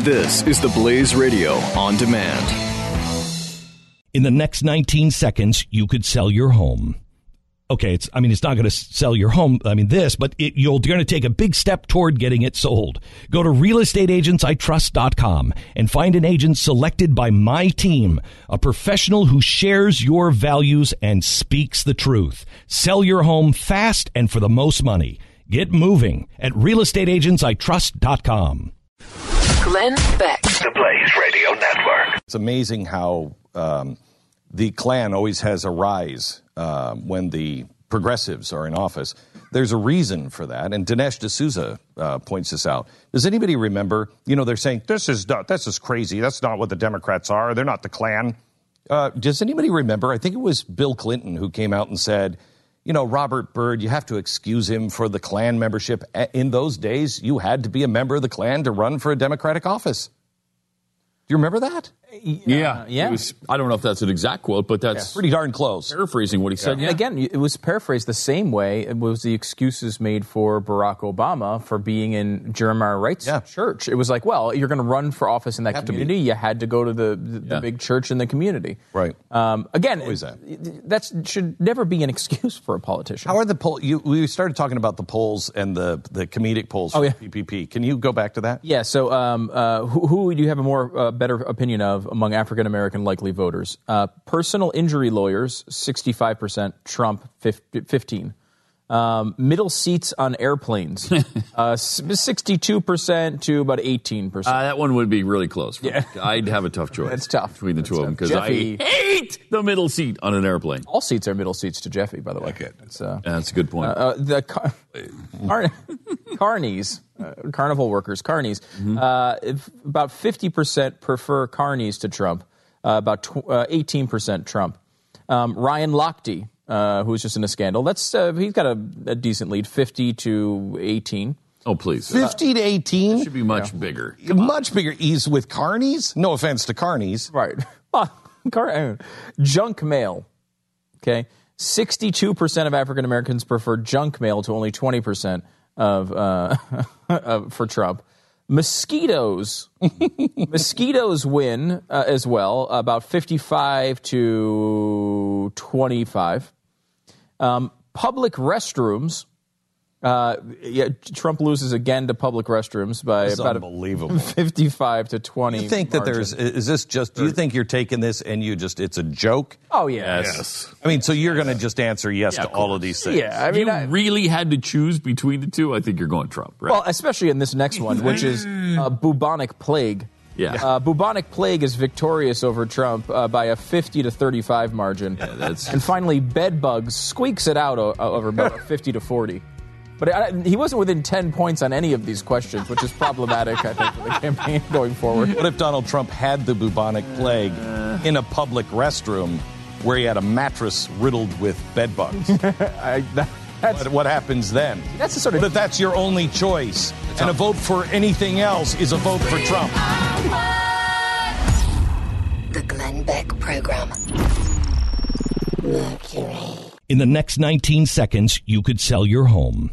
This is The Blaze Radio On Demand. In the next 19 seconds, you could sell your home. Okay, it's not going to sell your home, you're going to take a big step toward getting it sold. Go to realestateagentsitrust.com and find an agent selected by my team, a professional who shares your values and speaks the truth. Sell your home fast and for the most money. Get moving at realestateagentsitrust.com. Glenn Beck. The Blaze Radio Network. It's amazing how the Klan always has a rise when the progressives are in office. There's a reason for that, and Dinesh D'Souza points this out. Does anybody remember, they're saying, this is crazy, that's not what the Democrats are, they're not the Klan. Does anybody remember, I think it was Bill Clinton who came out and said, Robert Byrd, you have to excuse him for the Klan membership. In those days, you had to be a member of the Klan to run for a Democratic office. Do you remember that? Yeah. I don't know if that's an exact quote, but that's pretty darn close. Paraphrasing what he said. Yeah. Again, it was paraphrased the same way. It was the excuses made for Barack Obama for being in Jeremiah Wright's church. It was like, well, you're going to run for office in that community. You had to go to the big church in the community. Right. Again, that should never be an excuse for a politician. How are the polls? We started talking about the polls and the comedic polls for PPP. Can you go back to that? Yeah. So who do you have a better opinion of among African-American likely voters? Personal injury lawyers, 65%, Trump, 15%. Middle seats on airplanes, 62% to about 18%. That one would be really close. Yeah. I'd have a tough choice. It's tough. Between the two of them, because I hate the middle seat on an airplane. All seats are middle seats to Jeffy, by the way. Okay. That's a good point. Carnies. Carnival workers, carnies, mm-hmm. About 50% prefer carnies to Trump, about 18% Trump. Ryan Lochte, who was just in a scandal, he's got a decent lead, 50 to 18. Oh, please. 50 to 18? That should be much bigger. Much bigger. He's with carnies? No offense to carnies. Right. Junk mail, okay? 62% of African-Americans prefer junk mail to only 20%. For Trump. Mosquitoes win as well, about 55 to 25. Public restrooms. Trump loses again to public restrooms by about unbelievable 55 to 20. You think margin. That is this just? Do you think you're taking this and you just it's a joke? Oh yes. I mean, so you're going to just answer yes to all of these things. Yeah, I mean, you really had to choose between the two. I think you're going Trump. Right? Well, especially in this next one, which is bubonic plague. Yeah. Bubonic plague is victorious over Trump by a 50 to 35 margin. Yeah, and finally, bed bugs squeaks it out over about 50 to 40. But he wasn't within 10 points on any of these questions, which is problematic, I think, for the campaign going forward. What if Donald Trump had the bubonic plague in a public restroom where he had a mattress riddled with bedbugs? What happens then? That's the sort of. But if that's your only choice, and a vote for anything else is a vote for Trump. The Glenn Beck Program. Mercury. In the next 19 seconds, you could sell your home.